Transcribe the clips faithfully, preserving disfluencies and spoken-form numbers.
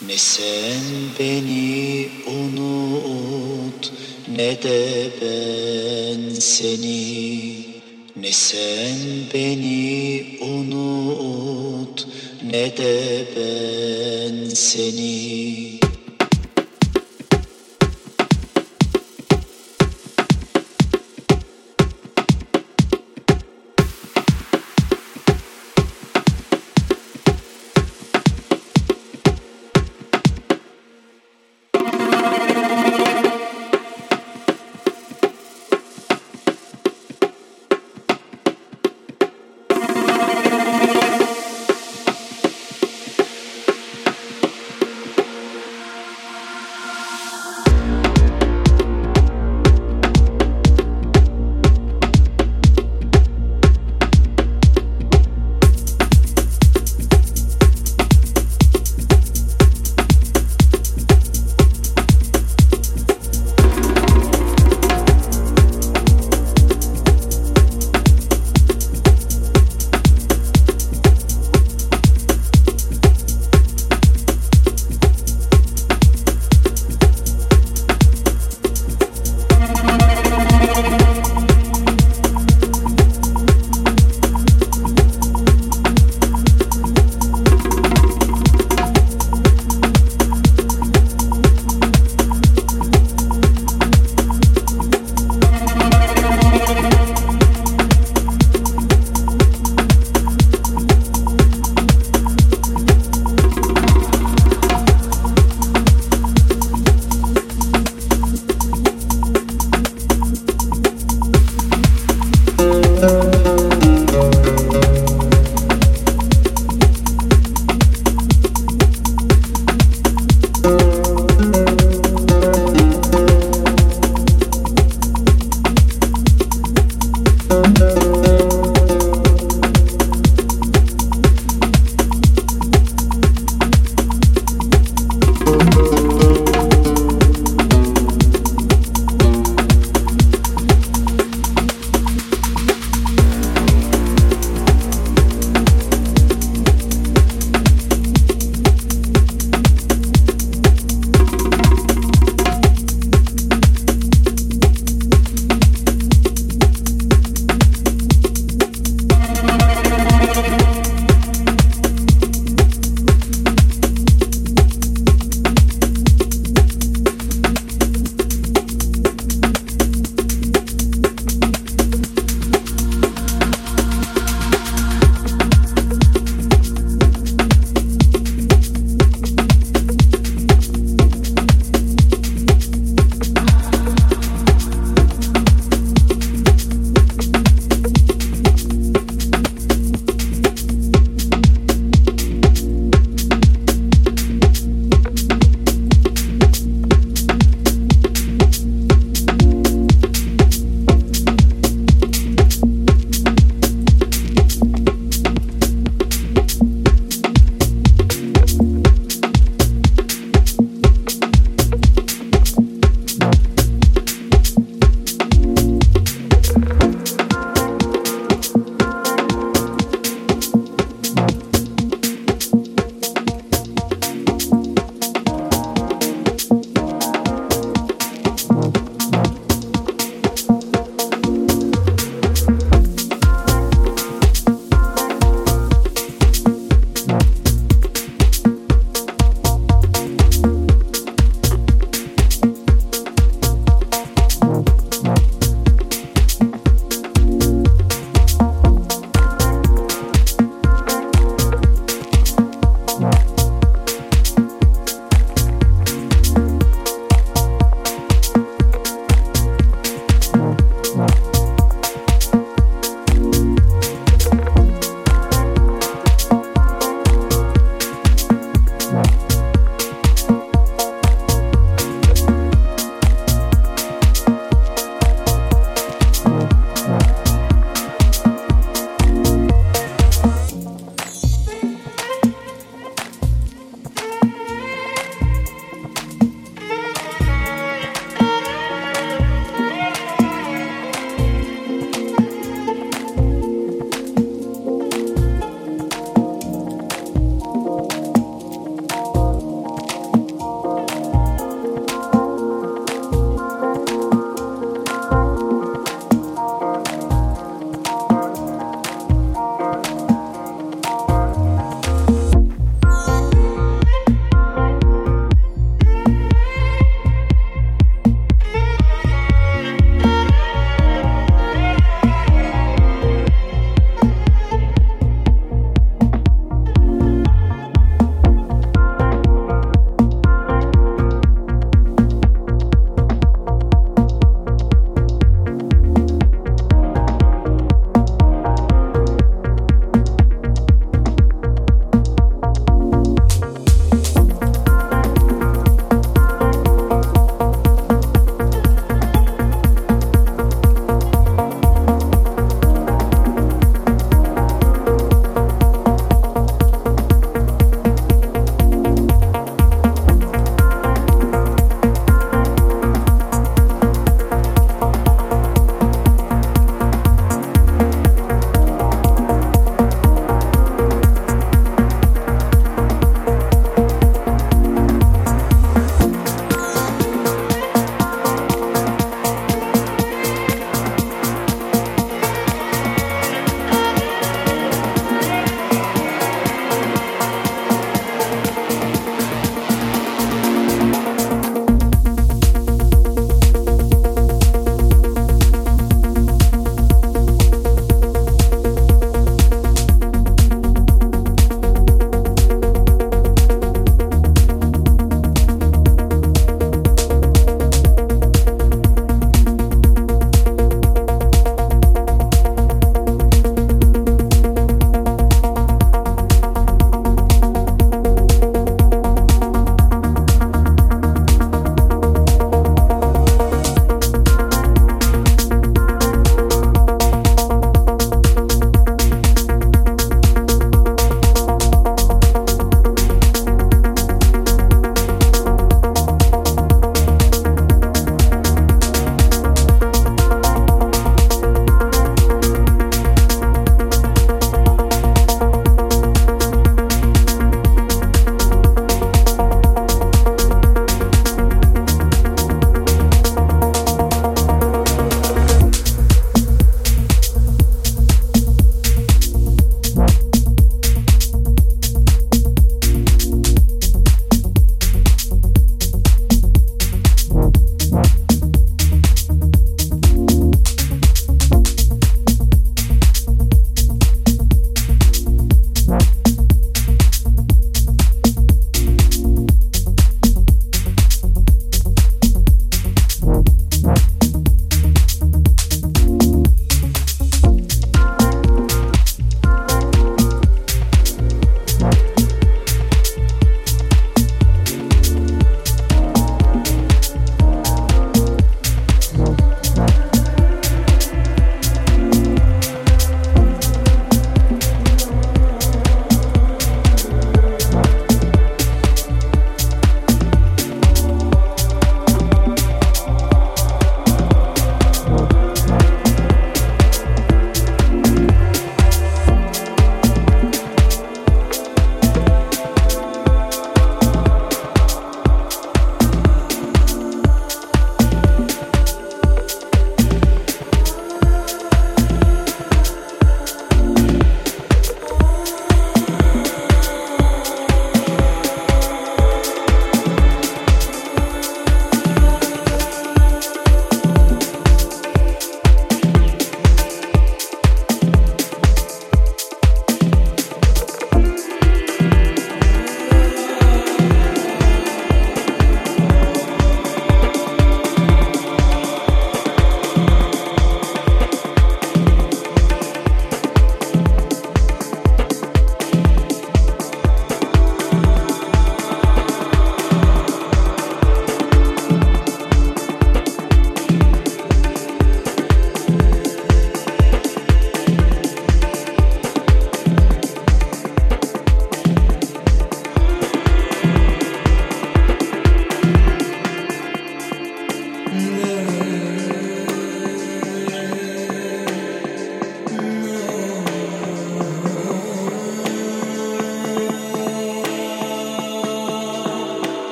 Ne sen beni unut, ne de ben seni. Ne sen beni unut, ne de ben seni.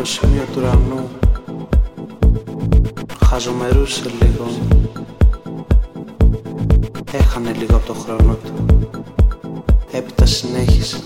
το σημείο του ουρανού, χαζομερούσε λίγο, έχανε λίγο από το χρόνο του, έπειτα συνέχισε.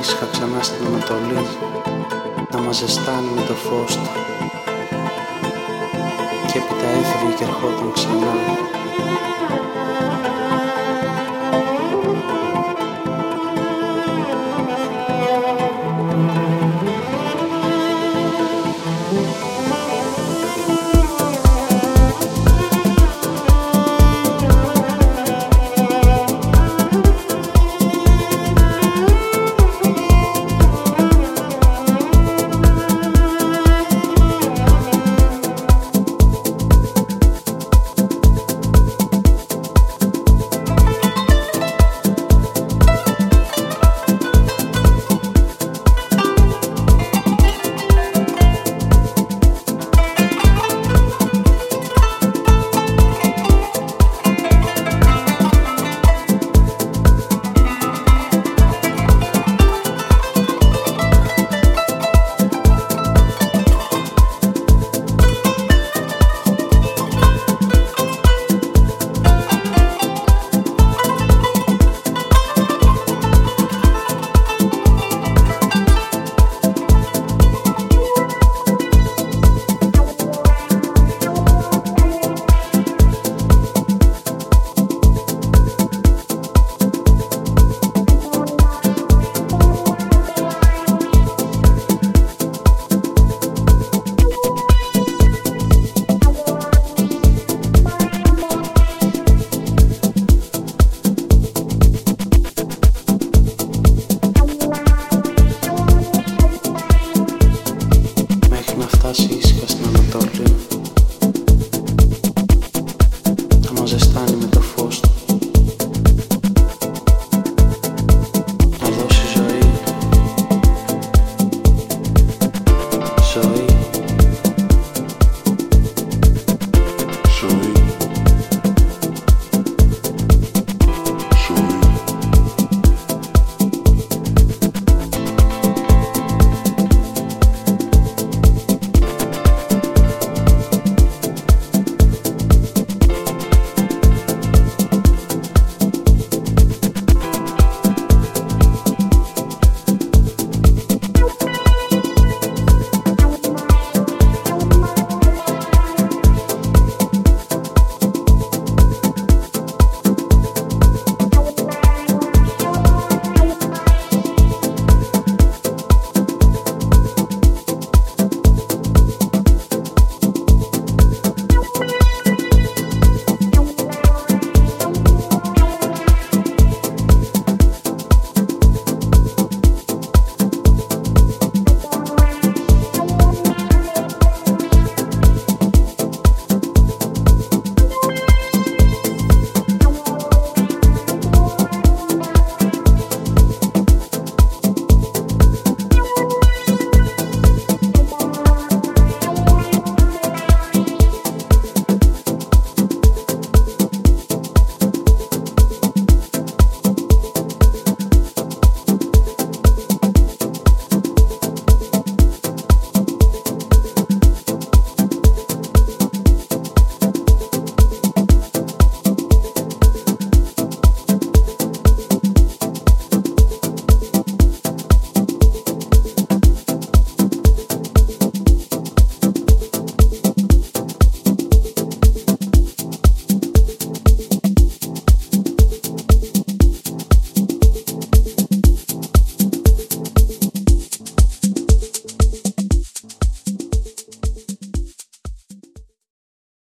Ήσυχα στην Ανατολή, να μας ζεστάνει με το